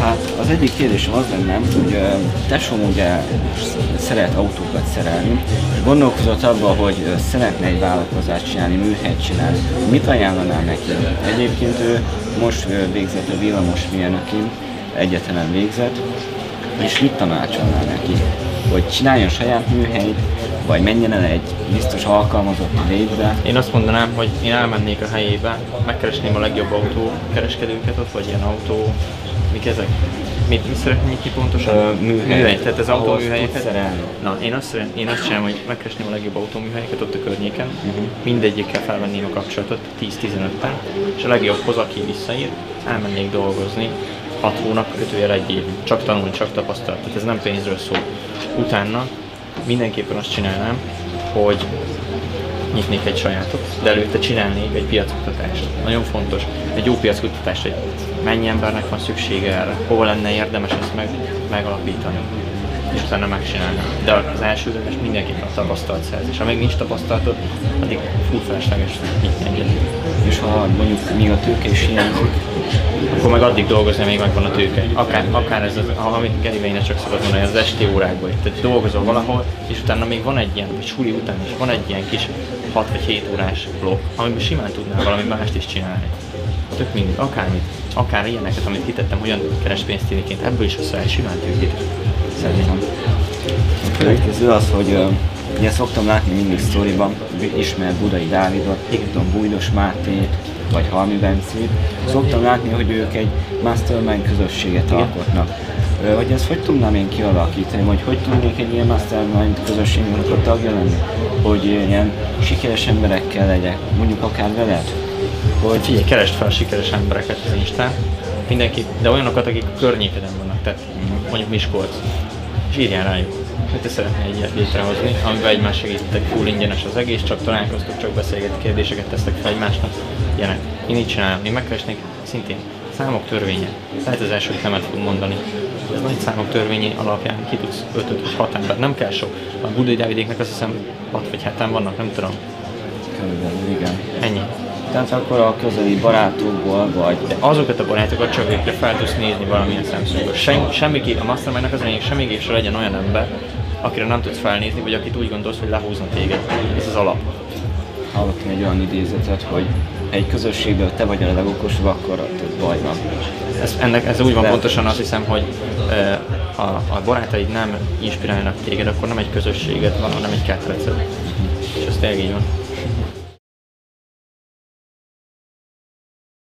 Hát az egyik kérdésem az lenne, hogy tesóm ugye szeret autókat szerelni, és gondolkozott abban, hogy szeretne egy vállalkozást csinálni, műhelyt csinálni. Mit ajánlanál neki? Egyébként ő most végzett a villamosmérnöki egyetemen végzett, és mit tanácsolnál neki? Hogy csináljon saját műhelyt, vagy menjen el egy biztos alkalmazott végbe? Én azt mondanám, hogy én elmennék a helyébe, megkeresném a legjobb autókereskedőket ott, vagy ilyen autó... Mik ezek? Mit szeretnék ki pontosan? Műhely. Tehát az autóműhelyeket. Na, én azt csinálom, hogy megkeresném a legjobb autóműhelyeket ott a környéken, mindegyikkel felvenném a kapcsolatot, 10-15-en, és a legjobbhoz, aki visszaír, elmennék dolgozni, 6 hónap, 5-1 év. Csak tanulni, csak tapasztalat. Tehát ez nem pénzről szól. Utána mindenképpen azt csinálnám, hogy nyitnék egy sajátot, de előtte csinálnék egy piackutatást. Nagyon fontos, egy jó piackutatást, hogy mennyi embernek van szüksége erre, hol lenne érdemes ezt megalapítani, és utána megcsinálni. De az elsődleges mindenképpen a tapasztalat szerzés. Ha még nincs tapasztalatod, addig full felesleges nyitni egyet. És ha mondjuk még a tőke is hiányzik, akkor meg addig dolgozni, még megvan a tőke. Akár ez az, amit Geri Mayne csak szokott mondani, az esti órákban, tehát dolgozol valahol, és utána még van egy ilyen, vagy suli után is van egy ilyen kis 6 vagy 7 órás blokk, amiben simán tudnál valami mást is csinálni. Tök mindig, akármit, akár ilyeneket, amit hitettem, hogyan keres pénztévéként, ebből is össze lehet simán tőkét szerintem. A következő az, hogy ugye szoktam látni mindig sztoriban, ismert Budai Dávidot, Bújdos Mátét, vagy Halmi Bencét. Szoktam látni, hogy ők egy mastermind közösséget alkotnak. Hogy ezt hogy tudnám én kialakítani, vagy hogy tudnék egy ilyen mastermind közösségnek a tagja lenni? Hogy ilyen sikeres emberekkel legyek, mondjuk akár veled? Hogy... Figyelj, keresd fel sikeres embereket az Instán. Mindenki, de olyanokat, akik a környékeden vannak, tehát mondjuk Miskolc. És írjál rájuk, hogy te szeretnél egy ilyet létrehozni, amiben egymást segítettek, full ingyenes az egész, csak találkoztok, csak beszélgettek, kérdéseket tesztek fel egymásnak, ilyenek. Én így csinálom, én megkeresnék szintén számok törvénye. Lehet az első nemet fog mondani. Ez nagy számok törvényi alapján ki tudsz 5-6 embert, nem kell sok. A Budai Dávidéknek azt hiszem 6 vagy 7-en vannak, nem tudom. Körülbelül, igen. Ennyi. Tehát akkor a közeli barátokból vagy... De azokat a barátokat csak őkre fel tudsz nézni valamilyen szemszögből. Semmiképp a mastermindnak az lényeg, semmiképp se legyen olyan ember, akire nem tudsz felnézni, vagy akit úgy gondolsz, hogy lehúzna téged. Ez az alap. Hallottam egy olyan idézetet, hogy egy közösségben te vagy a legokosabb, akkor ott baj van. Ez úgy van pontosan, azt hiszem, hogy a barátaid nem inspirálnak téged, akkor nem egy közösséget van, hanem egy ketrecet. És ez tényleg így van.